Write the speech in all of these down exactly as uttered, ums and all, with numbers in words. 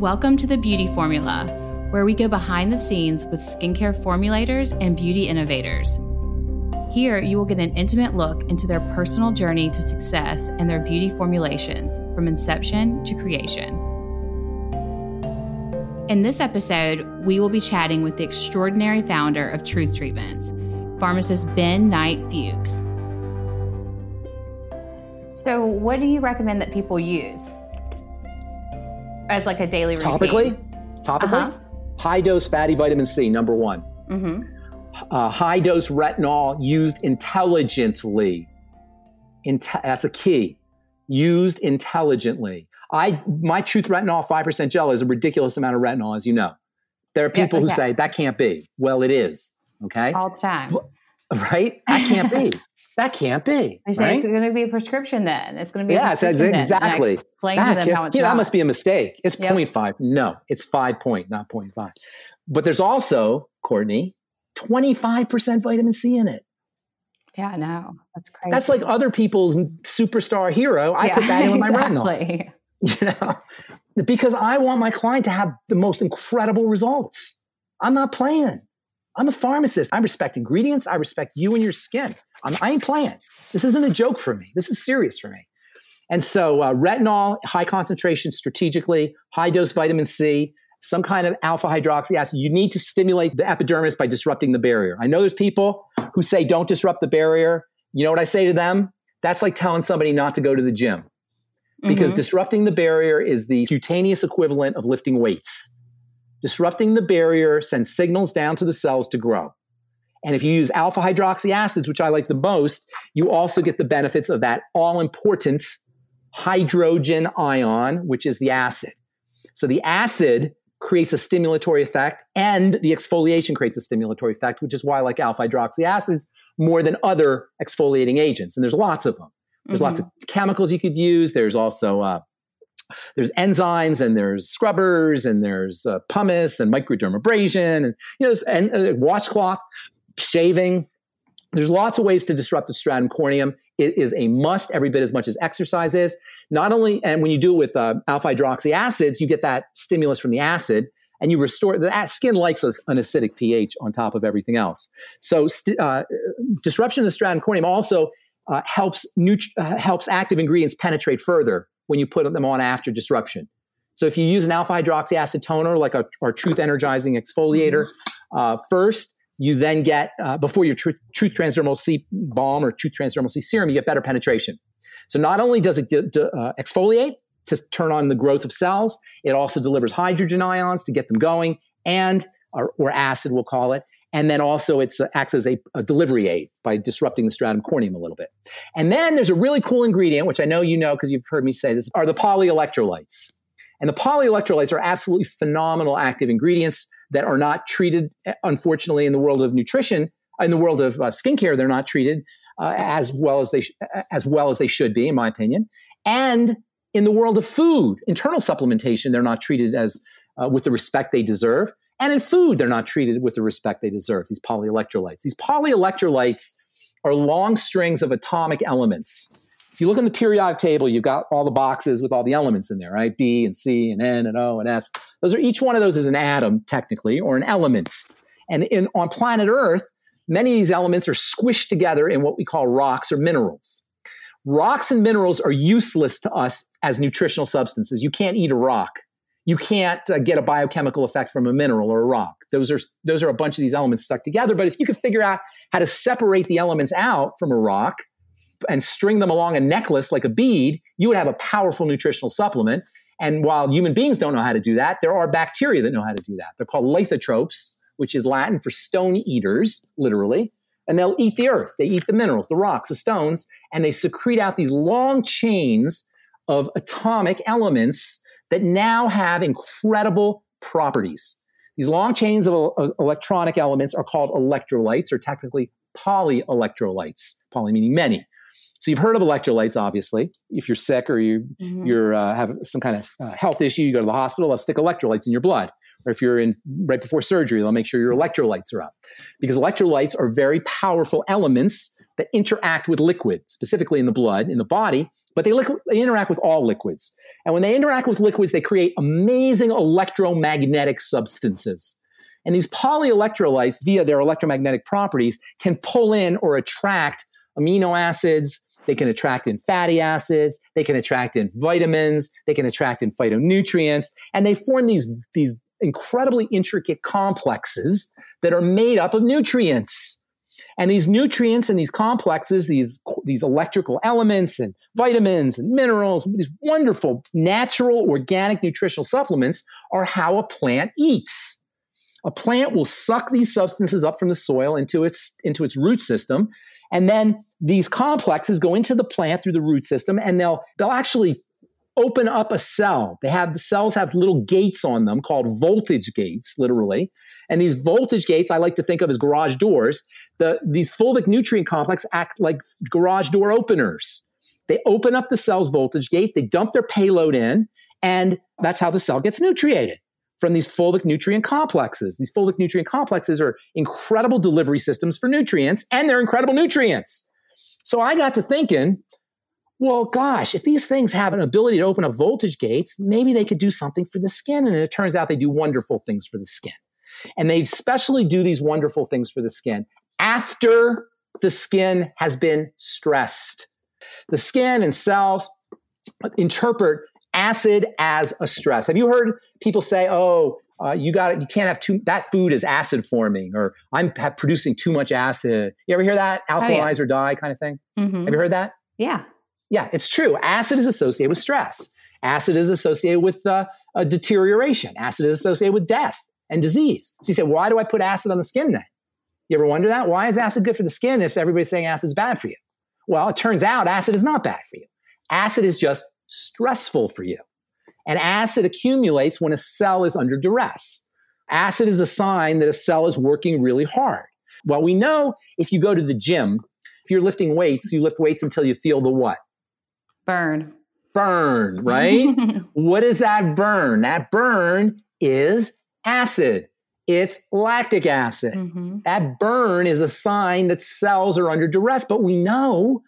Welcome to The Beauty Formula, where we go behind the scenes with skincare formulators and beauty innovators. Here, you will get an intimate look into their personal journey to success and their beauty formulations from inception to creation. In this episode, we will be chatting with the extraordinary founder of Truth Treatments, pharmacist Ben Knight Fuchs. So what do you recommend that people use as like a daily routine? Topically? Topically? Uh-huh. High-dose fatty vitamin C, number one. Mm-hmm. Uh, high-dose retinol used intelligently. Inte- that's a key. Used intelligently. I My Truth Retinol five percent gel is a ridiculous amount of retinol, as you know. There are people yeah, okay. who say, that can't be. Well, it is. Okay? All the time. Right? That can't be. That can't be. I say right? It's going to be a prescription then. It's going to be yeah, a prescription. Yeah, exactly. And I explain that, to them how it's yeah, not. That must be a mistake. It's yep. zero point five. No, it's five point, not zero point five. But there's also, Courtney, twenty-five percent vitamin C in it. Yeah, I know. That's crazy. That's like other people's superstar hero. I yeah, put that in with exactly. my retinol. You know, because I want my client to have the most incredible results. I'm not playing. I'm a pharmacist. I respect ingredients. I respect you and your skin. I'm, I ain't playing. This isn't a joke for me. This is serious for me. And so uh, retinol, high concentration strategically, high dose vitamin C, some kind of alpha hydroxy acid. You need to stimulate the epidermis by disrupting the barrier. I know there's people who say don't disrupt the barrier. You know what I say to them? That's like telling somebody not to go to the gym because mm-hmm. disrupting the barrier is the cutaneous equivalent of lifting weights. Disrupting the barrier sends signals down to the cells to grow. And if you use alpha hydroxy acids, which I like the most, you also get the benefits of that all-important hydrogen ion, which is the acid. So the acid creates a stimulatory effect, and the exfoliation creates a stimulatory effect, which is why I like alpha hydroxy acids more than other exfoliating agents. And there's lots of them. There's mm-hmm. lots of chemicals you could use. There's also... Uh, There's enzymes and there's scrubbers and there's uh, pumice and microdermabrasion and you know and uh, washcloth, shaving. There's lots of ways to disrupt the stratum corneum. It is a must every bit as much as exercise is. Not only, and when you do it with uh, alpha hydroxy acids, you get that stimulus from the acid and you restore, the skin likes an acidic pH on top of everything else. So st- uh, disruption of the stratum corneum also uh, helps nut- uh, helps active ingredients penetrate further when you put them on after disruption. So if you use an alpha hydroxy acid toner, like our, our Truth Energizing Exfoliator uh, first, you then get, uh, before your tr- Truth Transdermal C Balm or Truth Transdermal C Serum, you get better penetration. So not only does it d- d- uh, exfoliate to turn on the growth of cells, it also delivers hydrogen ions to get them going, and or, or acid, we'll call it. And then also it uh, acts as a, a delivery aid by disrupting the stratum corneum a little bit. And then there's a really cool ingredient, which I know you know because you've heard me say this, are the polyelectrolytes. And the polyelectrolytes are absolutely phenomenal active ingredients that are not treated, unfortunately, in the world of nutrition, in the world of uh, skincare, they're not treated uh, as well as they sh- as well as they should be, in my opinion. And in the world of food, internal supplementation, they're not treated as uh, with the respect they deserve. And in food, they're not treated with the respect they deserve, these polyelectrolytes. These polyelectrolytes are long strings of atomic elements. If you look in the periodic table, you've got all the boxes with all the elements in there, right? B and C and N and O and S. Those are, each one of those is an atom, technically, or an element. And in, on planet Earth, many of these elements are squished together in what we call rocks or minerals. Rocks and minerals are useless to us as nutritional substances. You can't eat a rock. You can't uh, get a biochemical effect from a mineral or a rock. Those are those are a bunch of these elements stuck together. But if you could figure out how to separate the elements out from a rock and string them along a necklace like a bead, you would have a powerful nutritional supplement. And while human beings don't know how to do that, there are bacteria that know how to do that. They're called lithotropes, which is Latin for stone eaters, literally. And they'll eat the earth. They eat the minerals, the rocks, the stones, and they secrete out these long chains of atomic elements that now have incredible properties. These long chains of electronic elements are called electrolytes, or technically polyelectrolytes, poly meaning many. So you've heard of electrolytes, obviously. If you're sick or you mm-hmm. you're, uh, have some kind of uh, health issue, you go to the hospital, they'll stick electrolytes in your blood. Or if you're in right before surgery, they'll make sure your electrolytes are up, because electrolytes are very powerful elements that interact with liquid, specifically in the blood, in the body, but they, liquid, they interact with all liquids. And when they interact with liquids, they create amazing electromagnetic substances. And these polyelectrolytes, via their electromagnetic properties, can pull in or attract amino acids. They can attract in fatty acids. They can attract in vitamins. They can attract in phytonutrients. And they form these, these incredibly intricate complexes that are made up of nutrients. And these nutrients and these complexes, these, these electrical elements and vitamins and minerals, these wonderful natural organic nutritional supplements, are how a plant eats. A plant will suck these substances up from the soil into its, into its root system. And then these complexes go into the plant through the root system, and they'll, they'll actually open up a cell. They have, the cells have little gates on them called voltage gates, literally. And these voltage gates, I like to think of as garage doors. The, these fulvic nutrient complexes act like garage door openers. They open up the cell's voltage gate, they dump their payload in, and that's how the cell gets nutriated. From these fulvic nutrient complexes. These fulvic nutrient complexes are incredible delivery systems for nutrients, and they're incredible nutrients. So I got to thinking, well, gosh, if these things have an ability to open up voltage gates, maybe they could do something for the skin. And it turns out they do wonderful things for the skin. And they especially do these wonderful things for the skin after the skin has been stressed. The skin and cells interpret acid as a stress. Have you heard people say, "Oh, uh, you got it. You can't have too. That food is acid forming," or "I'm have producing too much acid." You ever hear that? Alkalize oh, yeah. or die kind of thing. Mm-hmm. Have you heard that? Yeah, yeah, it's true. Acid is associated with stress. Acid is associated with uh, a deterioration. Acid is associated with death and disease. So you say, "Why do I put acid on the skin then?" You ever wonder that? Why is acid good for the skin if everybody's saying acid's bad for you? Well, it turns out acid is not bad for you. Acid is just stressful for you. And acid accumulates when a cell is under duress. Acid is a sign that a cell is working really hard. Well, we know if you go to the gym, if you're lifting weights, you lift weights until you feel the what? Burn. Burn, right? What is that burn? That burn is acid. It's lactic acid. Mm-hmm. That burn is a sign that cells are under duress, but we know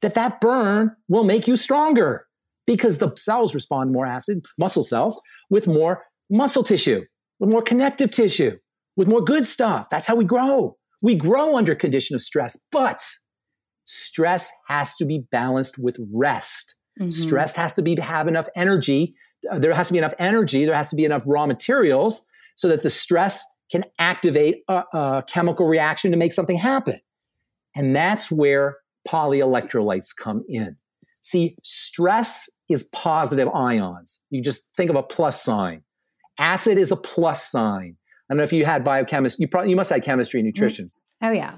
that that burn will make you stronger, because the cells respond more acid, muscle cells, with more muscle tissue, with more connective tissue, with more good stuff. That's how we grow. We grow under condition of stress, but stress has to be balanced with rest. Mm-hmm. Stress has to be to have enough energy. There has to be enough energy. There has to be enough raw materials so that the stress can activate a, a chemical reaction to make something happen. And that's where polyelectrolytes come in. See, stress is positive ions. You just think of a plus sign. Acid is a plus sign. I don't know if you had biochemistry. You probably you must have chemistry and nutrition. Oh, yeah.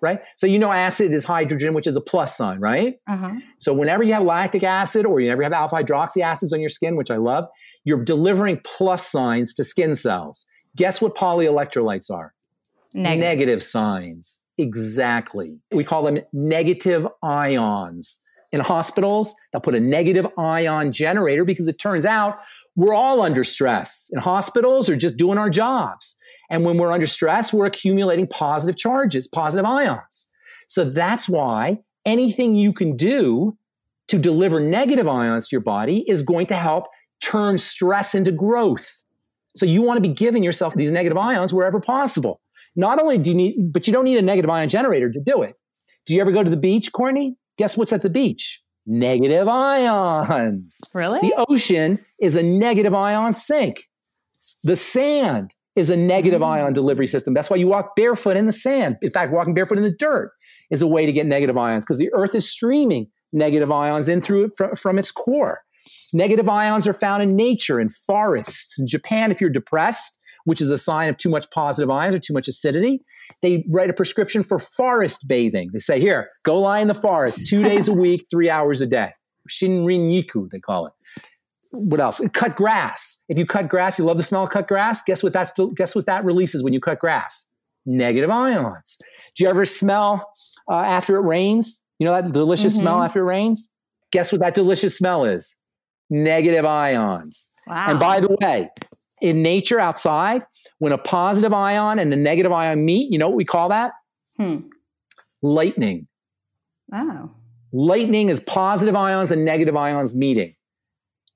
Right? So you know acid is hydrogen, which is a plus sign, right? Uh-huh. So whenever you have lactic acid or you ever have alpha-hydroxy acids on your skin, which I love, you're delivering plus signs to skin cells. Guess what polyelectrolytes are? Negative, negative signs. Exactly. We call them negative ions. In hospitals, they'll put a negative ion generator because it turns out we're all under stress. In hospitals, we're just doing our jobs. And when we're under stress, we're accumulating positive charges, positive ions. So that's why anything you can do to deliver negative ions to your body is going to help turn stress into growth. So you want to be giving yourself these negative ions wherever possible. Not only do you need, but you don't need a negative ion generator to do it. Do you ever go to the beach, Courtney? Guess what's at the beach? Negative ions. Really? The ocean is a negative ion sink. The sand is a negative mm-hmm. ion delivery system. That's why you walk barefoot in the sand. In fact, walking barefoot in the dirt is a way to get negative ions, because the earth is streaming negative ions in through it fr- from its core. Negative ions are found in nature, in forests. In Japan, if you're depressed, which is a sign of too much positive ions or too much acidity, they write a prescription for forest bathing. They say, here, go lie in the forest two days a week, three hours a day. Shinrin-yoku, they call it. What else? Cut grass. If you cut grass, you love the smell of cut grass. Guess what that's, guess what that releases when you cut grass? Negative ions. Do you ever smell uh, after it rains? You know that delicious mm-hmm. smell after it rains? Guess what that delicious smell is? Negative ions. Wow. And by the way, in nature outside, when a positive ion and a negative ion meet, you know what we call that? Hmm. Lightning. Wow. Lightning is positive ions and negative ions meeting.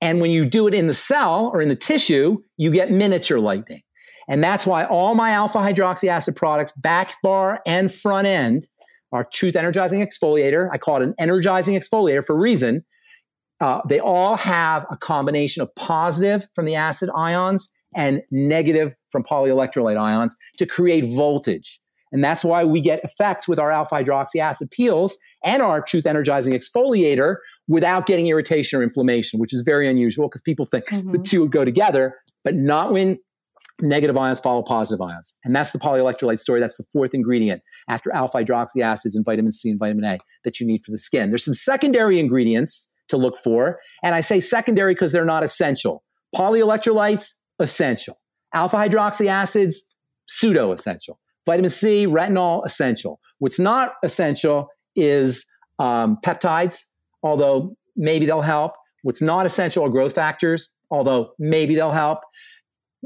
And when you do it in the cell or in the tissue, you get miniature lightning. And that's why all my alpha hydroxy acid products, back bar and front end, are Truth Energizing Exfoliator. I call it an energizing exfoliator for a reason. Uh, they all have a combination of positive from the acid ions and negative from polyelectrolyte ions to create voltage. And that's why we get effects with our alpha hydroxy acid peels and our Truth Energizing Exfoliator without getting irritation or inflammation, which is very unusual because people think mm-hmm. the two would go together, but not when negative ions follow positive ions. And that's the polyelectrolyte story. That's the fourth ingredient after alpha hydroxy acids and vitamin C and vitamin A that you need for the skin. There's some secondary ingredients to look for. And I say secondary because they're not essential. Polyelectrolytes, essential. Alpha hydroxy acids, pseudo essential. Vitamin C, retinol, essential. What's not essential is um, peptides, although maybe they'll help. What's not essential are growth factors, although maybe they'll help.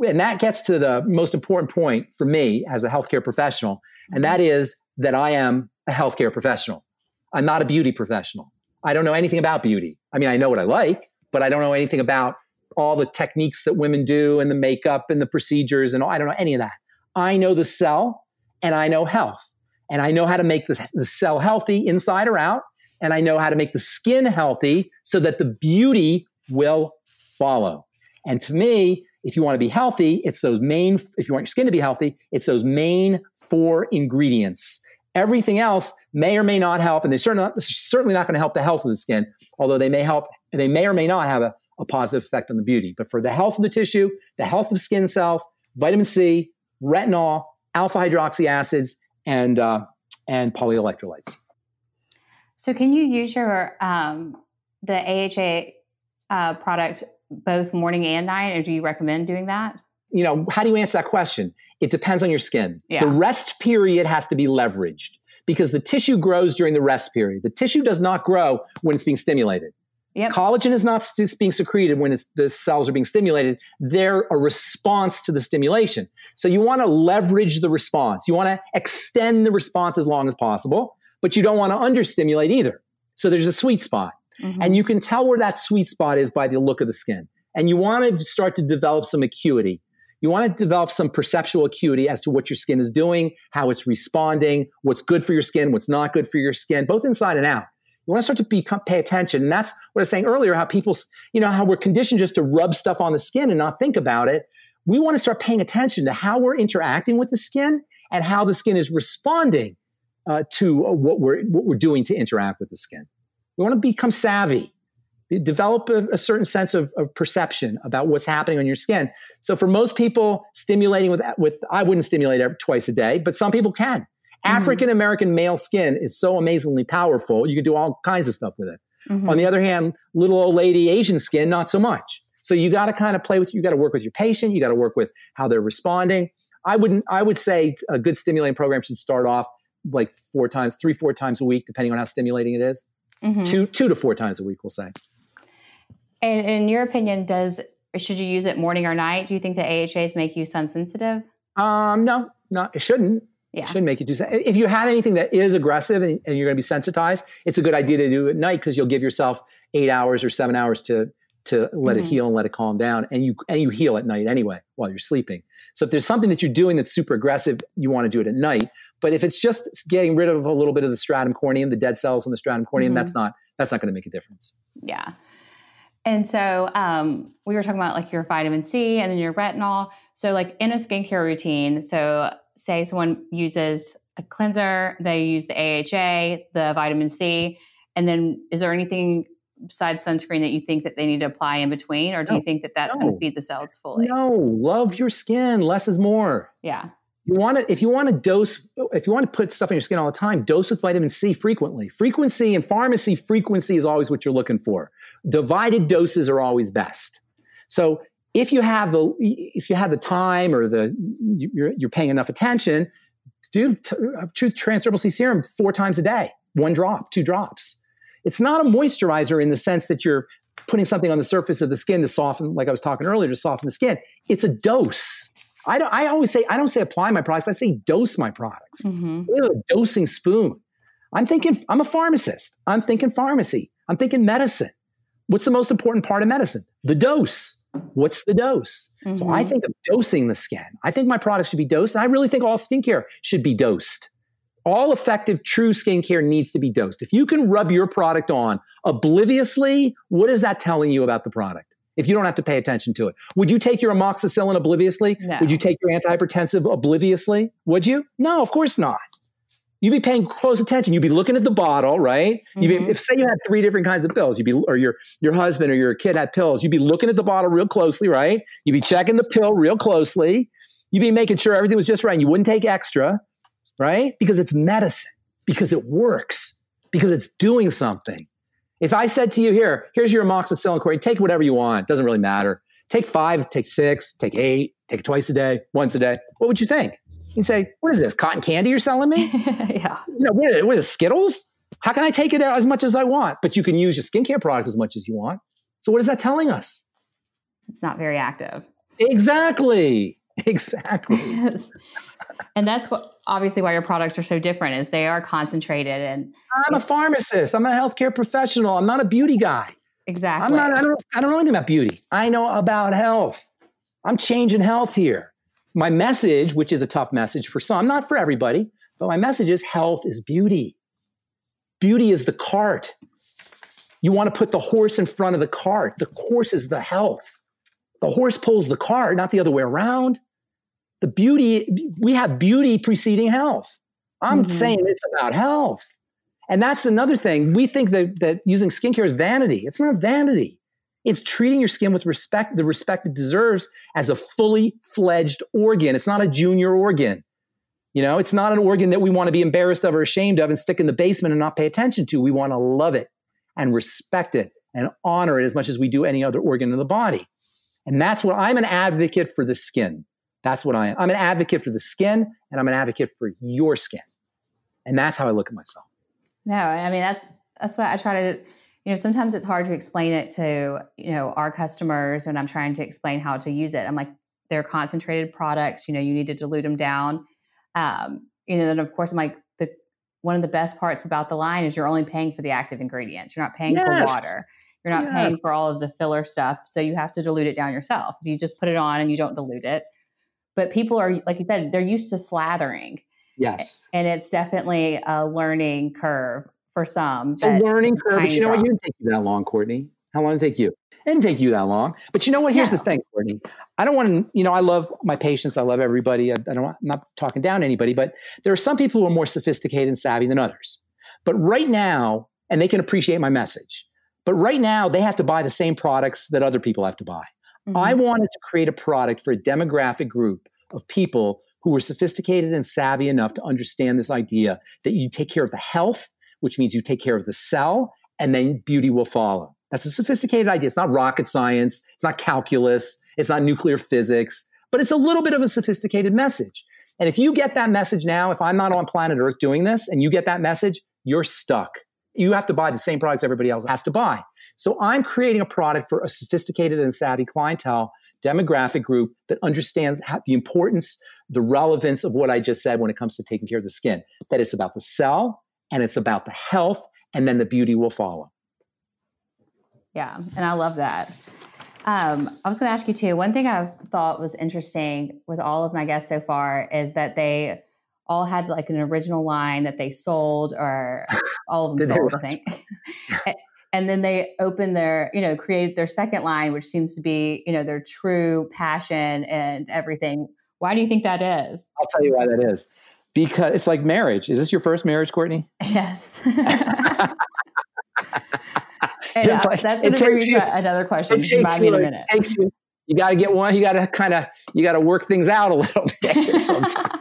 And that gets to the most important point for me as a healthcare professional, and that is that I am a healthcare professional. I'm not a beauty professional. I don't know anything about beauty. I mean, I know what I like, but I don't know anything about all the techniques that women do and the makeup and the procedures and all. I don't know any of that. I know the cell and I know health, and I know how to make the, the cell healthy inside or out, and I know how to make the skin healthy so that the beauty will follow. And to me, if you want to be healthy, it's those main, if you want your skin to be healthy, it's those main four ingredients. Everything else may or may not help, and they're certainly not going to help the health of the skin, although they may help, they may or may not have a, a positive effect on the beauty. But for the health of the tissue, the health of skin cells, vitamin C, retinol, alpha hydroxy acids, and uh, and polyelectrolytes. So can you use your um, the A H A uh, product both morning and night, or do you recommend doing that? You know, how do you answer that question? It depends on your skin. Yeah. The rest period has to be leveraged because the tissue grows during the rest period. The tissue does not grow when it's being stimulated. Yep. Collagen is not being secreted when it's, the cells are being stimulated. They're a response to the stimulation. So you want to leverage the response. You want to extend the response as long as possible, but you don't want to understimulate either. So there's a sweet spot. Mm-hmm. And you can tell where that sweet spot is by the look of the skin. And you want to start to develop some acuity. You want to develop some perceptual acuity as to what your skin is doing, how it's responding, what's good for your skin, what's not good for your skin, both inside and out. You want to start to become, pay attention. And that's what I was saying earlier, how people, you know, how we're conditioned just to rub stuff on the skin and not think about it. We want to start paying attention to how we're interacting with the skin and how the skin is responding uh, to uh, what we're what we're doing to interact with the skin. We want to become savvy, develop a, a certain sense of, of perception about what's happening on your skin. So for most people, stimulating with, with I wouldn't stimulate every, twice a day, but some people can. Mm-hmm. African-American male skin is so amazingly powerful. You can do all kinds of stuff with it. Mm-hmm. On the other hand, little old lady Asian skin, not so much. So you got to kind of play with, you got to work with your patient. You got to work with how they're responding. I wouldn't, I would say a good stimulating program should start off like four times, three, four times a week, depending on how stimulating it is. Mm-hmm. Two, two to four times a week, we'll say. And in your opinion, does should you use it morning or night? Do you think the A H As make you sun sensitive? Um, no, not it shouldn't. Yeah, it shouldn't make you do. If you have anything that is aggressive and, and you're going to be sensitized, it's a good idea to do it at night because you'll give yourself eight hours or seven hours to to let mm-hmm. it heal and let it calm down, and you and you heal at night anyway while you're sleeping. So if there's something that you're doing that's super aggressive, you want to do it at night. But if it's just getting rid of a little bit of the stratum corneum, the dead cells in the stratum corneum, mm-hmm. that's not that's not going to make a difference. Yeah. And so um, we were talking about like your vitamin C and then your retinol. So like in a skincare routine, so say someone uses a cleanser, they use the A H A, the vitamin C, and then is there anything besides sunscreen that you think that they need to apply in between, or do no, you think that that's no. going to feed the cells fully? No, love your skin. Less is more. Yeah. You want to, if you want to dose, if you want to put stuff on your skin all the time, dose with vitamin C frequently. Frequency and pharmacy frequency is always what you're looking for. Divided doses are always best. So if you have the, if you have the time or the, you're, you're paying enough attention, do t- Truth Trans-Herbal C Serum four times a day, one drop, two drops. It's not a moisturizer in the sense that you're putting something on the surface of the skin to soften, like I was talking earlier, to soften the skin. It's a dose. I don't, I always say, I don't say apply my products. I say dose my products. Mm-hmm. We have a dosing spoon. I'm thinking, I'm a pharmacist. I'm thinking pharmacy. I'm thinking medicine. What's the most important part of medicine? The dose. What's the dose? Mm-hmm. So I think of dosing the skin. I think my products should be dosed. And I really think all skincare should be dosed. All effective, true skincare needs to be dosed. If you can rub your product on obliviously, what is that telling you about the product? If you don't have to pay attention to it, would you take your amoxicillin obliviously? No. Would you take your antihypertensive obliviously? Would you? No, of course not. You'd be paying close attention. You'd be looking at the bottle, right? Mm-hmm. You'd be, if say you had three different kinds of pills, you'd be, or your your husband or your kid had pills, you'd be looking at the bottle real closely, right? You'd be checking the pill real closely. You'd be making sure everything was just right. And you wouldn't take extra, right? Because it's medicine. Because it works. Because it's doing something. If I said to you, here, here's your amoxicillin, Corey, take whatever you want. It doesn't really matter. Take five, take six, take eight, take it twice a day, once a day. What would you think? You'd say, what is this, cotton candy you're selling me? Yeah. You know, what is, what is this, Skittles? How can I take it as much as I want? But you can use your skincare product as much as you want. So what is that telling us? It's not very active. Exactly. Exactly. And that's what obviously why your products are so different is they are concentrated. And I'm a pharmacist. I'm a healthcare professional. I'm not a beauty guy. Exactly. I'm not, I don't, I don't know anything about beauty. I know about health. I'm changing health here. My message, which is a tough message for some, not for everybody, but my message is health is beauty. Beauty is the cart. You want to put the horse in front of the cart. The horse is the health. The horse pulls the cart, not the other way around. The beauty, we have beauty preceding health. I'm mm-hmm. saying it's about health. And that's another thing. We think that, that using skincare is vanity. It's not vanity. It's treating your skin with respect, the respect it deserves as a fully fledged organ. It's not a junior organ. You know, it's not an organ that we want to be embarrassed of or ashamed of and stick in the basement and not pay attention to. We want to love it and respect it and honor it as much as we do any other organ in the body. And that's what I'm an advocate for the skin. That's what I am. I'm an advocate for the skin, and I'm an advocate for your skin. And that's how I look at myself. No, I mean, that's, that's what I try to, you know, sometimes it's hard to explain it to, you know, our customers, and I'm trying to explain how to use it. I'm like, they're concentrated products, you know, you need to dilute them down. Um, you know, then of course, I'm like, the one of the best parts about the line is you're only paying for the active ingredients. You're not paying yes. for water. You're not yes. paying for all of the filler stuff. So you have to dilute it down yourself. If you just put it on and you don't dilute it. But people are, like you said, they're used to slathering. Yes. And it's definitely a learning curve for some. It's a learning curve. But you know what? It didn't take you that long, Courtney. How long did it take you? It didn't take you that long. But you know what? Here's no. the thing, Courtney. I don't want to, you know, I love my patients. I love everybody. I, I don't, I'm not talking down to anybody. But there are some people who are more sophisticated and savvy than others. But right now, and they can appreciate my message. But right now, they have to buy the same products that other people have to buy. Mm-hmm. I wanted to create a product for a demographic group of people who were sophisticated and savvy enough to understand this idea that you take care of the health, which means you take care of the cell, and then beauty will follow. That's a sophisticated idea. It's not rocket science. It's not calculus. It's not nuclear physics, but it's a little bit of a sophisticated message. And if you get that message now, if I'm not on planet Earth doing this and you get that message, you're stuck. You have to buy the same products everybody else has to buy. So I'm creating a product for a sophisticated and savvy clientele demographic group that understands the importance, the relevance of what I just said when it comes to taking care of the skin, that it's about the cell and it's about the health, and then the beauty will follow. Yeah, and I love that. Um, I was going to ask you too, one thing I thought was interesting with all of my guests so far is that they all had like an original line that they sold, or all of them sold, I think. And then they open their, you know, create their second line, which seems to be, you know, their true passion and everything. Why do you think that is? I'll tell you why that is. Because it's like marriage. Is this your first marriage, Courtney? Yes. Yeah, like, that's going to be another question. It takes you, me in a minute. It takes you, you got to get one. You got to kind of, you got to work things out a little bit sometimes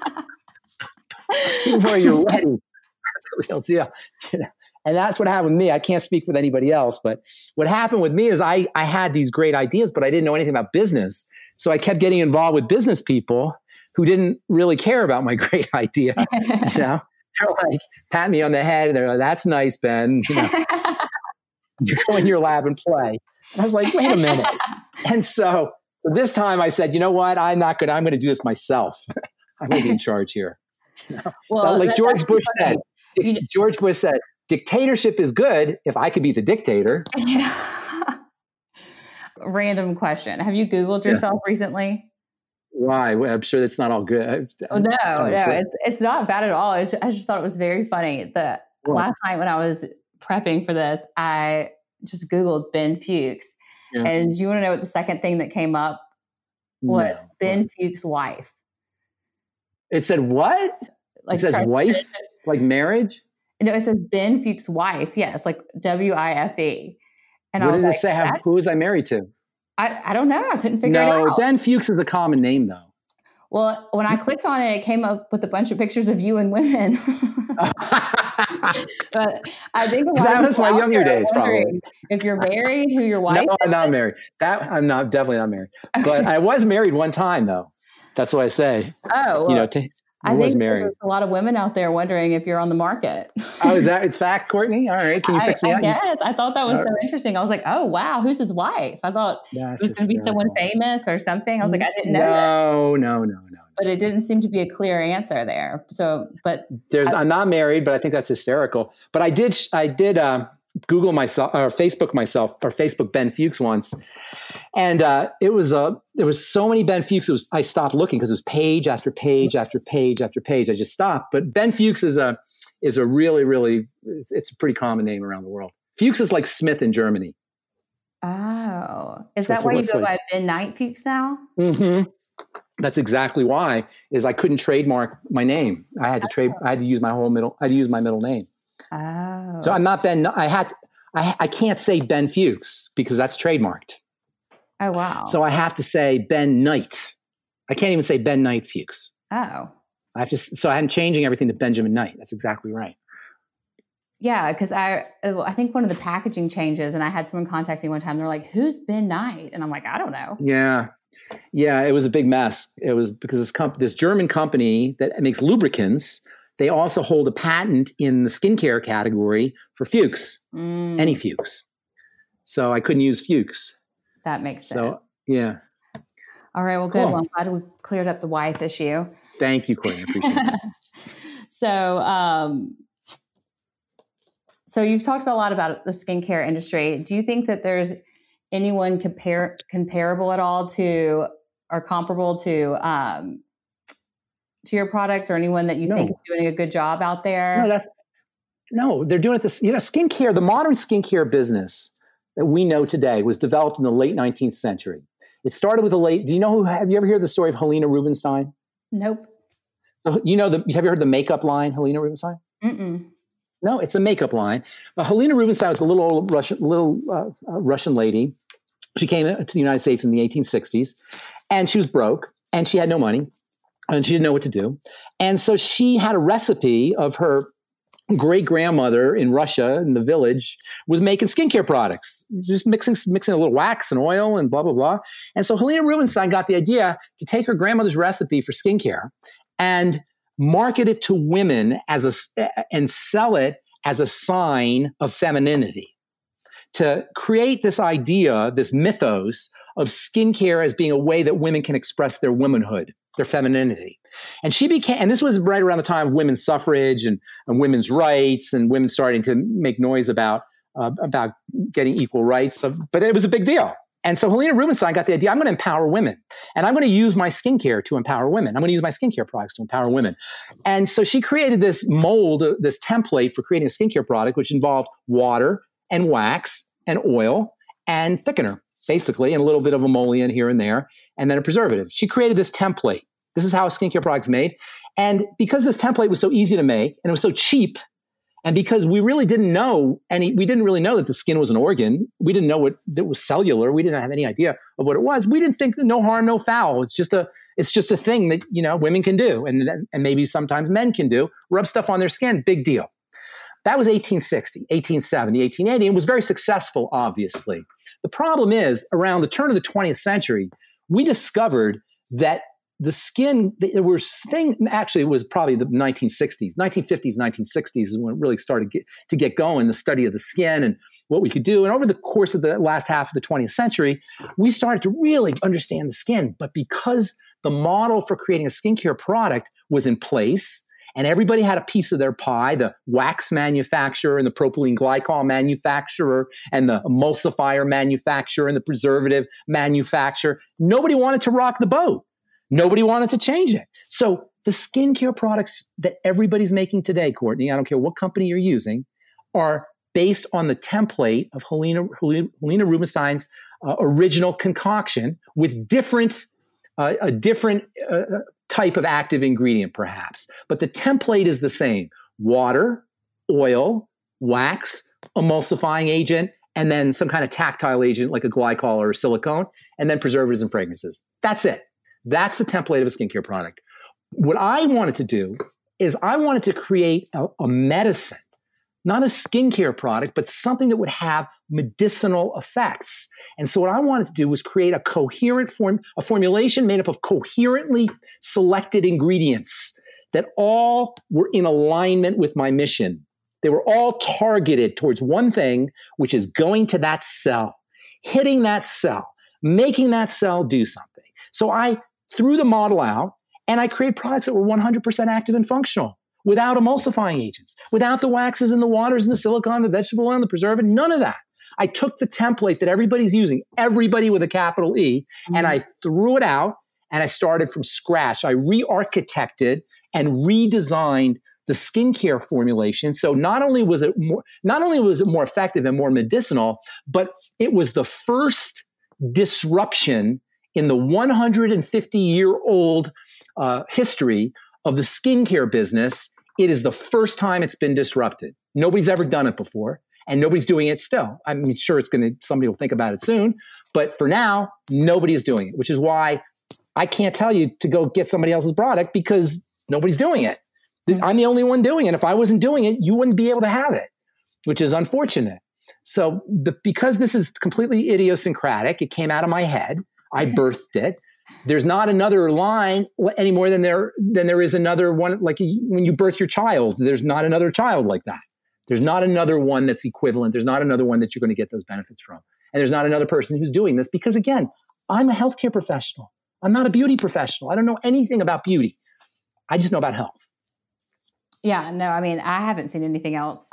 before you're ready. Real deal. You know? And that's what happened with me. I can't speak with anybody else, but what happened with me is I, I had these great ideas, but I didn't know anything about business. So I kept getting involved with business people who didn't really care about my great idea. You know, they're like, pat me on the head. And they're like, that's nice, Ben. You know? You go in your lab and play. And I was like, wait a minute. And so, so this time I said, you know what? I'm not going to, I'm going to do this myself. I'm going to be in charge here. Well, so like George Bush funny. said, di- George Bush said, dictatorship is good if I could be the dictator. Yeah. Random question. Have you Googled yourself yeah. recently? Why? I'm sure that's not all good. Oh, no, no, sure. it's it's not bad at all. It's, I just thought it was very funny. The well, last night when I was prepping for this, I just Googled Ben Fuchs. Yeah. And you want to know what the second thing that came up was? No. Ben Fuchs' wife. It said what? Like it says try- wife? Like marriage? No, it says Ben Fuchs' wife. Yes, like W I F E. And what I was did like, it say? How, who was I married to? I, I don't know. I couldn't figure no, it out. No, Ben Fuchs is a common name, though. Well, when I clicked on it, it came up with a bunch of pictures of you and women. But I think that was my younger days, probably. If you're married, who your wife? No, I'm not married. That I'm not definitely not married. Okay. But I was married one time, though. That's what I say. Oh, well, you know, t- I, I was think married. There's a lot of women out there wondering if you're on the market. Oh, is that in fact, Courtney? All right, can you I, fix me I out? Yes, I thought that was all so right. interesting. I was like, oh wow, who's his wife? I thought That's it was going to be someone famous or something. I was like, I didn't know. No, that. no, no, no, no. But it didn't seem to be a clear answer there. So, but there's, I, I'm not married, but I think that's hysterical. But I did, I did uh, Google myself or Facebook myself or Facebook Ben Fuchs once, and uh, it was a. Uh, There was so many Ben Fuchs. It was, I stopped looking because it was page after page after page after page. I just stopped. But Ben Fuchs is a is a really really it's a pretty common name around the world. Fuchs is like Smith in Germany. Oh, is so that why you go like, by Ben Knight Fuchs now? Mm-hmm. That's exactly why. Is I couldn't trademark my name. I had to trade. I had to use my whole middle. I had to use my middle name. Oh, so I'm not Ben. I had. To, I I can't say Ben Fuchs because that's trademarked. Oh, wow. So I have to say Ben Knight. I can't even say Ben Knight Fuchs. Oh. I have to. So I'm changing everything to Benjamin Knight. That's exactly right. Yeah, because I I think one of the packaging changes, and I had someone contact me one time. They're like, who's Ben Knight? And I'm like, I don't know. Yeah. Yeah, it was a big mess. It was because this, comp- this German company that makes lubricants, they also hold a patent in the skincare category for Fuchs, mm. any Fuchs. So I couldn't use Fuchs. That makes sense. So, yeah. All right. Well, good. Cool. Well, I'm glad we cleared up the wife issue. Thank you, Courtney. I appreciate that. So, um, so you've talked about a lot about the skincare industry. Do you think that there's anyone compare comparable at all to, or comparable to, um, to your products, or anyone that you no. think is doing a good job out there? No, that's no. They're doing it. This, you know, skincare. The modern skincare business that we know today was developed in the late nineteenth century. It started with a late, do you know who, have you ever heard the story of Helena Rubinstein? Nope. So, you know, the, have you heard the makeup line, Helena Rubinstein? Mm-mm. No, it's a makeup line. But Helena Rubinstein was a little old Russian, little uh, uh, Russian lady. She came to the United States in the eighteen sixties and she was broke and she had no money and she didn't know what to do. And so she had a recipe of her great-grandmother in Russia in the village was making skincare products, just mixing mixing a little wax and oil and blah, blah, blah. And so Helena Rubinstein got the idea to take her grandmother's recipe for skincare and market it to women as a and sell it as a sign of femininity, to create this idea, this mythos of skincare as being a way that women can express their womanhood, their femininity. And she became, and this was right around the time of women's suffrage and, and women's rights and women starting to make noise about, uh, about getting equal rights. So, but it was a big deal. And so Helena Rubinstein got the idea, I'm going to empower women and I'm going to use my skincare to empower women. I'm going to use my skincare products to empower women. And so she created this mold, this template for creating a skincare product, which involved water and wax and oil and thickener, basically, and a little bit of emollient here and there, and then a preservative. She created this template. This is how a skincare product's made. And because this template was so easy to make and it was so cheap, and because we really didn't know any, we didn't really know that the skin was an organ. We didn't know what that was cellular. We didn't have any idea of what it was. We didn't think that no harm, no foul. It's just a, it's just a thing that, you know, women can do, and and maybe sometimes men can do. Rub stuff on their skin, big deal. That was eighteen sixty, eighteen seventy, eighteen eighty, and was very successful, obviously. The problem is, around the turn of the twentieth century, we discovered that the skin, there were things, actually, it was probably the nineteen sixties, nineteen fifties, nineteen sixties is when it really started get, to get going, the study of the skin and what we could do. And over the course of the last half of the twentieth century, we started to really understand the skin. But because the model for creating a skincare product was in place, and everybody had a piece of their pie, the wax manufacturer and the propylene glycol manufacturer and the emulsifier manufacturer and the preservative manufacturer. Nobody wanted to rock the boat. Nobody wanted to change it. So the skincare products that everybody's making today, Courtney, I don't care what company you're using, are based on the template of Helena, Helena Rubinstein's uh, original concoction with different, uh, a different uh, type of active ingredient perhaps. But the template is the same. Water, oil, wax, emulsifying agent, and then some kind of tactile agent like a glycol or a silicone, and then preservatives and fragrances. That's it. That's the template of a skincare product. What I wanted to do is I wanted to create a, a medicine, not a skincare product, but something that would have medicinal effects. And so what I wanted to do was create a coherent form, a formulation made up of coherently selected ingredients that all were in alignment with my mission. They were all targeted towards one thing, which is going to that cell, hitting that cell, making that cell do something. So I threw the model out and I created products that were one hundred percent active and functional without emulsifying agents, without the waxes and the waters and the silicone, the vegetable oil and the preservative, none of that. I took the template that everybody's using, everybody with a capital E, mm-hmm. and I threw it out and I started from scratch. I re-architected and redesigned the skincare formulation. So not only was it more, not only was it more effective and more medicinal, but it was the first disruption in the one hundred fifty year old uh, history of the skincare business. It is the first time it's been disrupted. Nobody's ever done it before, and nobody's doing it still. I'm sure it's going to, somebody will think about it soon, but for now, nobody's doing it, which is why I can't tell you to go get somebody else's product because nobody's doing it. I'm the only one doing it. If I wasn't doing it, you wouldn't be able to have it, which is unfortunate. So the, because this is completely idiosyncratic, it came out of my head. I birthed it. There's not another line any more than there than there is another one. Like when you birth your child, there's not another child like that. There's not another one that's equivalent. There's not another one that you're going to get those benefits from. And there's not another person who's doing this because, again, I'm a healthcare professional. I'm not a beauty professional. I don't know anything about beauty. I just know about health. Yeah, no, I mean, I haven't seen anything else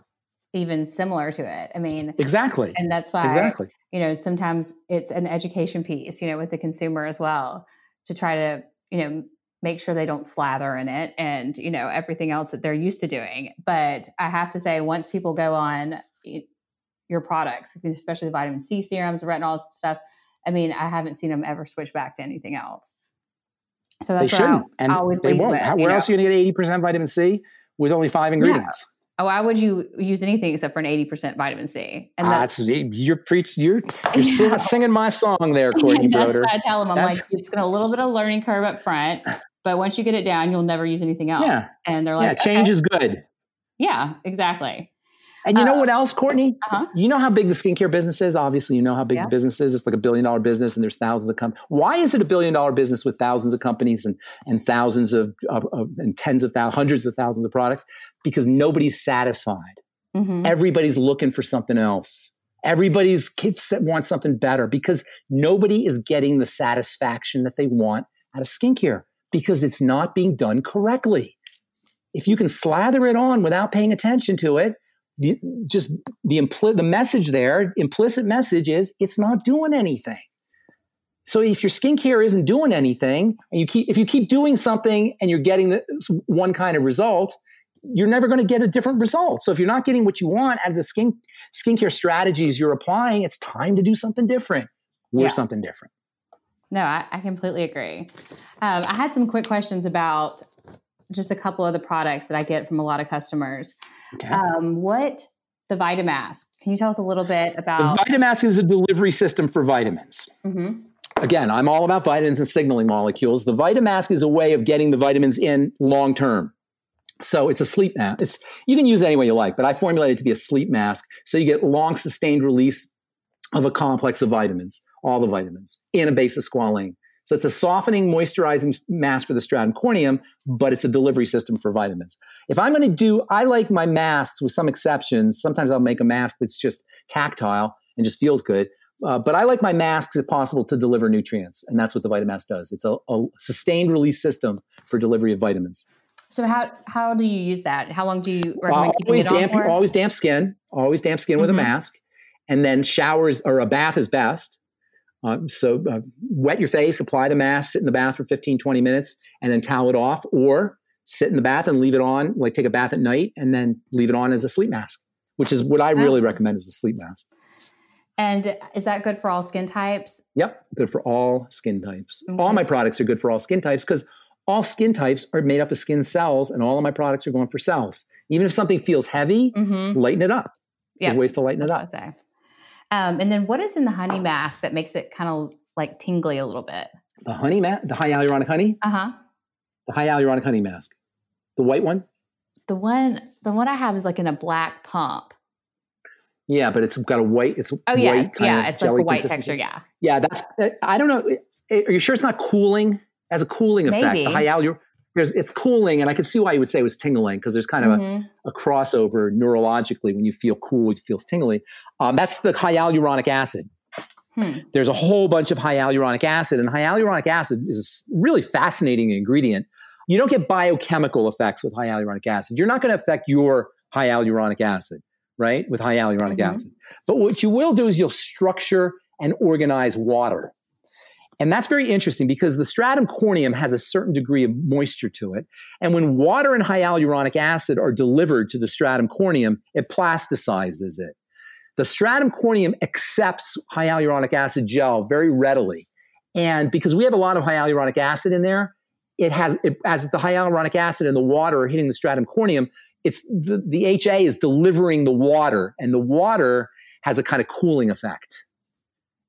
even similar to it. I mean, exactly. And that's why, exactly. You know, sometimes it's an education piece, you know, with the consumer as well, to try to, you know, make sure they don't slather in it and, you know, everything else that they're used to doing. But I have to say, once people go on your products, especially the vitamin C serums, retinols and stuff, I mean, I haven't seen them ever switch back to anything else. So that's they shouldn't. I, and I always they won't. With, How, where know? else are you going to get eighty percent vitamin C with only five ingredients? Yeah. Oh, why would you use anything except for an eighty percent vitamin C? And that's, uh, that's you're preaching, you're, you're yeah. singing my song there, Courtney Broder. That's what I tell them. I'm that's, like, it's going to a little bit of learning curve up front, but once you get it down, you'll never use anything else. Yeah. And they're like, yeah, change okay. is good. Yeah, exactly. And you know uh, what else, Courtney? Uh-huh. You know how big the skincare business is? Obviously, you know how big yeah. the business is. It's like a billion dollar business and there's thousands of companies. Why is it a billion dollar business with thousands of companies and, and thousands of, of, of and tens of thousands, hundreds of thousands of products? Because nobody's satisfied. Mm-hmm. Everybody's looking for something else. Everybody's kids that want something better because nobody is getting the satisfaction that they want out of skincare because it's not being done correctly. If you can slather it on without paying attention to it, The, just the impli- the message there, implicit message is it's not doing anything. So if your skincare isn't doing anything, and you keep if you keep doing something and you're getting the, one kind of result, you're never going to get a different result. So if you're not getting what you want out of the skin skincare strategies you're applying, it's time to do something different. We're yeah. something different. No, I, I completely agree. Um, I had some quick questions about just a couple of the products that I get from a lot of customers. Okay. Um, what the Vitamask? Can you tell us a little bit about? The Vitamask is a delivery system for vitamins. Mm-hmm. Again, I'm all about vitamins and signaling molecules. The Vitamask is a way of getting the vitamins in long term. So it's a sleep mask. It's you can use it any way you like, but I formulated it to be a sleep mask. So you get long sustained release of a complex of vitamins, all the vitamins in a base of squalane. So it's a softening, moisturizing mask for the stratum corneum, but it's a delivery system for vitamins. If I'm going to do, I like my masks with some exceptions. Sometimes I'll make a mask that's just tactile and just feels good. Uh, but I like my masks, if possible, to deliver nutrients. And that's what the Vitamask does. It's a, a sustained release system for delivery of vitamins. So how how do you use that? How long do you recommend well, keeping it on damp, for? Always damp skin. Always damp skin mm-hmm. with a mask. And then showers or a bath is best. Uh, so uh, wet your face, apply the mask, sit in the bath for fifteen, twenty minutes, and then towel it off. Or sit in the bath and leave it on, like take a bath at night, and then leave it on as a sleep mask, which is what I really That's- recommend as a sleep mask. And is that good for all skin types? Yep, good for all skin types. Okay. All my products are good for all skin types because all skin types are made up of skin cells, and all of my products are going for cells. Even if something feels heavy, mm-hmm. lighten it up. Yep. There's ways to lighten That's it up. What I say. Um, and then what is in the honey mask that makes it kind of like tingly a little bit? The honey mask? The high hyaluronic honey? Uh-huh. The high hyaluronic honey mask. The white one? The one, the one I have is like in a black pump. Yeah, but it's got a white, it's oh, yeah. white kind yeah, of it's jelly like a white texture, yeah. Yeah, that's, I don't know, are you sure it's not cooling? As a cooling Maybe. effect, the hyalur- it's cooling, and I could see why you would say it was tingling, because there's kind of mm-hmm. a, a crossover neurologically. When you feel cool, it feels tingly. Um, that's the hyaluronic acid. Hmm. There's a whole bunch of hyaluronic acid, and hyaluronic acid is a really fascinating ingredient. You don't get biochemical effects with hyaluronic acid. You're not going to affect your hyaluronic acid. Right? With hyaluronic mm-hmm. acid. But what you will do is you'll structure and organize water. And that's very interesting because the stratum corneum has a certain degree of moisture to it. And when water and hyaluronic acid are delivered to the stratum corneum, it plasticizes it. The stratum corneum accepts hyaluronic acid gel very readily. And because we have a lot of hyaluronic acid in there, it has, it, as the hyaluronic acid and the water are hitting the stratum corneum, It's the, the H A is delivering the water, and the water has a kind of cooling effect,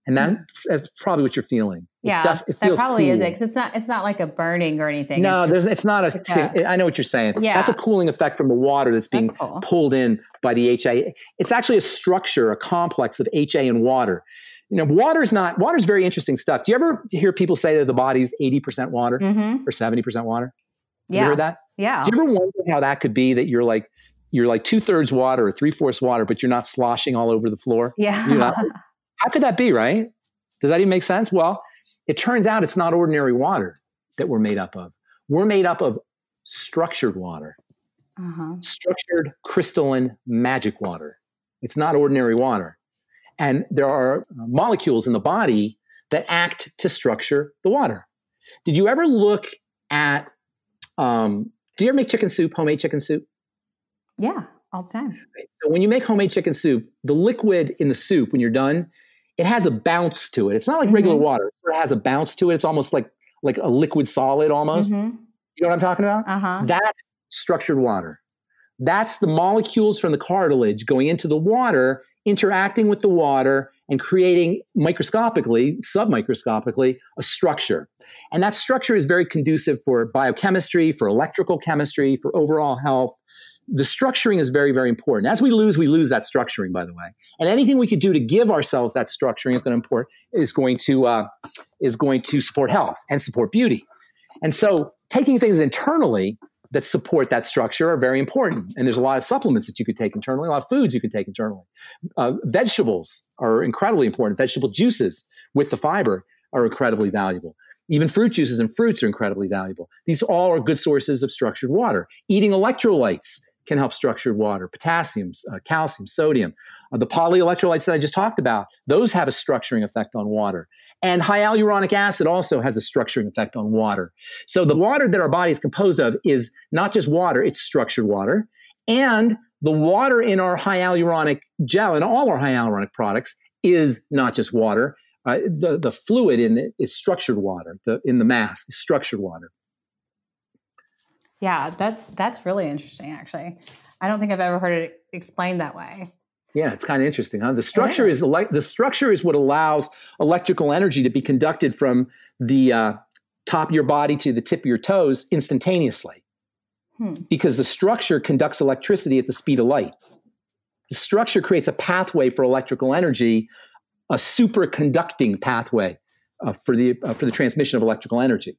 and that, mm-hmm. that's probably what you're feeling. Yeah, it def, it feels that probably cool. is it because it's not it's not like a burning or anything. No, it's, there's, just, it's not a. T- I know what you're saying. Yeah, that's a cooling effect from the water that's being that's cool. pulled in by the H A. It's actually a structure, a complex of H A and water. You know, water is not water is very interesting stuff. Do you ever hear people say that the body's eighty percent water mm-hmm. or seventy percent water? Yeah. You heard that? Yeah. Do you ever wonder how that could be that you're like you're like two thirds water or three fourths water, but you're not sloshing all over the floor? Yeah. You're not, how could that be, right? Does that even make sense? Well, it turns out it's not ordinary water that we're made up of. We're made up of structured water, uh-huh. structured crystalline magic water. It's not ordinary water. And there are molecules in the body that act to structure the water. Did you ever look at um, do you ever make chicken soup, homemade chicken soup? Yeah, all the time. So when you make homemade chicken soup, the liquid in the soup, when you're done, it has a bounce to it. It's not like mm-hmm. regular water. It has a bounce to it. It's almost like like a liquid solid almost. Mm-hmm. You know what I'm talking about? Uh-huh. That's structured water. That's the molecules from the cartilage going into the water, interacting with the water, and creating microscopically, submicroscopically, a structure. And that structure is very conducive for biochemistry, for electrical chemistry, for overall health. The structuring is very, very important. As we lose, we lose that structuring, by the way. And anything we could do to give ourselves that structuring is going to import, is going to uh, is going to support health and support beauty. And so taking things internally that support that structure are very important. And there's a lot of supplements that you could take internally, a lot of foods you could take internally. Uh, vegetables are incredibly important. Vegetable juices with the fiber are incredibly valuable. Even fruit juices and fruits are incredibly valuable. These all are good sources of structured water. Eating electrolytes can help structured water, potassium, uh, calcium, sodium. Uh, the polyelectrolytes that I just talked about, those have a structuring effect on water. And hyaluronic acid also has a structuring effect on water. So the water that our body is composed of is not just water, it's structured water. And the water in our hyaluronic gel, in all our hyaluronic products, is not just water. Uh, the, the fluid in it is structured water. The, in the mask is structured water. Yeah, that that's really interesting, actually. I don't think I've ever heard it explained that way. Yeah, it's kind of interesting, huh? The structure is, is ele- the structure is what allows electrical energy to be conducted from the uh, top of your body to the tip of your toes instantaneously, hmm. because the structure conducts electricity at the speed of light. The structure creates a pathway for electrical energy, a superconducting pathway uh, for the uh, for the transmission of electrical energy.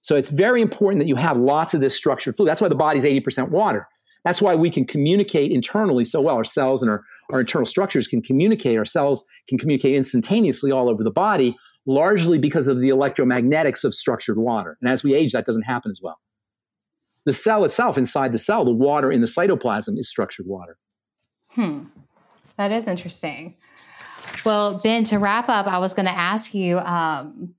So it's very important that you have lots of this structured fluid. That's why the body's eighty percent water. That's why we can communicate internally so well. Our cells and our, our internal structures can communicate. Our cells can communicate instantaneously all over the body, largely because of the electromagnetics of structured water. And as we age, that doesn't happen as well. The cell itself, inside the cell, the water in the cytoplasm is structured water. Hmm. That is interesting. Well, Ben, to wrap up, I was going to ask you, um,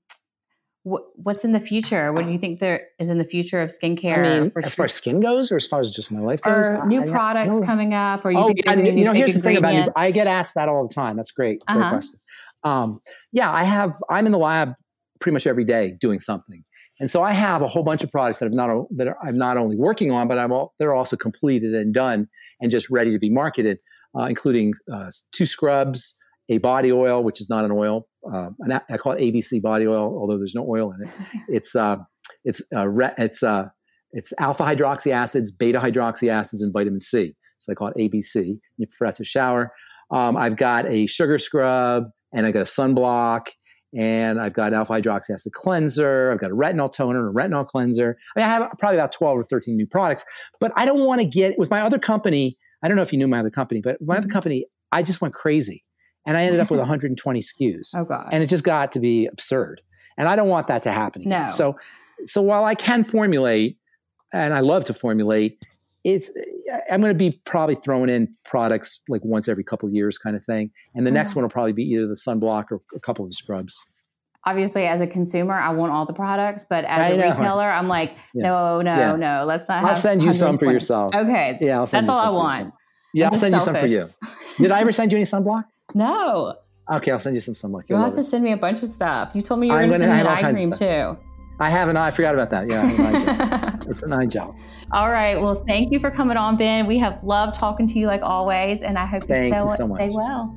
what's in the future? What do you think there is in the future of skincare? I mean, as far as skin goes, or as far as just my life goes? Or new I, products I coming up? Or you, oh, think yeah, you know, here's the thing about new, I get asked that all the time. That's great. Great uh-huh. question. Um, yeah, I have, I'm in the lab pretty much every day doing something. And so I have a whole bunch of products that I'm not, that I'm not only working on, but I'm all, they're also completed and done and just ready to be marketed, uh, including uh, two scrubs, a body oil, which is not an oil. Uh, and I call it A B C body oil, although there's no oil in it. It's uh, it's uh, re- it's uh, it's alpha hydroxy acids, beta hydroxy acids, and vitamin C. So I call it A B C. You forgot to shower. Um, I've got a sugar scrub, and I've got a sunblock, and I've got alpha hydroxy acid cleanser. I've got a retinol toner and a retinol cleanser. I mean, I have probably about twelve or thirteen new products. But I don't want to get with my other company. I don't know if you knew my other company, but my other company, I just went crazy. And I ended up with one hundred twenty S K Us. Oh, gosh. And it just got to be absurd. And I don't want that to happen again. No. So, so while I can formulate, and I love to formulate, it's I'm going to be probably throwing in products like once every couple of years kind of thing. And the oh. next one will probably be either the sunblock or a couple of the scrubs. Obviously, as a consumer, I want all the products. But as I a know. retailer, I'm like, yeah. no, no, yeah. no. Let's not I'll have I'll send you some for yourself. Okay. Yeah, I'll send That's you all I want. Yeah, I'm I'll send selfish. you some for you. Did I ever send you any sunblock? No. Okay, I'll send you some sunblock. You'll, You'll have it. to send me a bunch of stuff. You told me you were going to send me an eye cream too. I have an eye. I forgot about that. Yeah, I have an eye gel. It's an eye gel. All right. Well, thank you for coming on, Ben. We have loved talking to you like always, and I hope thank you, stay, you so stay well.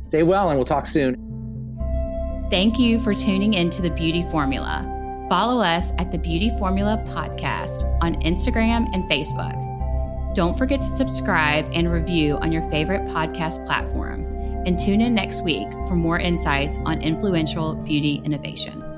Stay well, and we'll talk soon. Thank you for tuning in to The Beauty Formula. Follow us at The Beauty Formula Podcast on Instagram and Facebook. Don't forget to subscribe and review on your favorite podcast platform. And tune in next week for more insights on influential beauty innovation.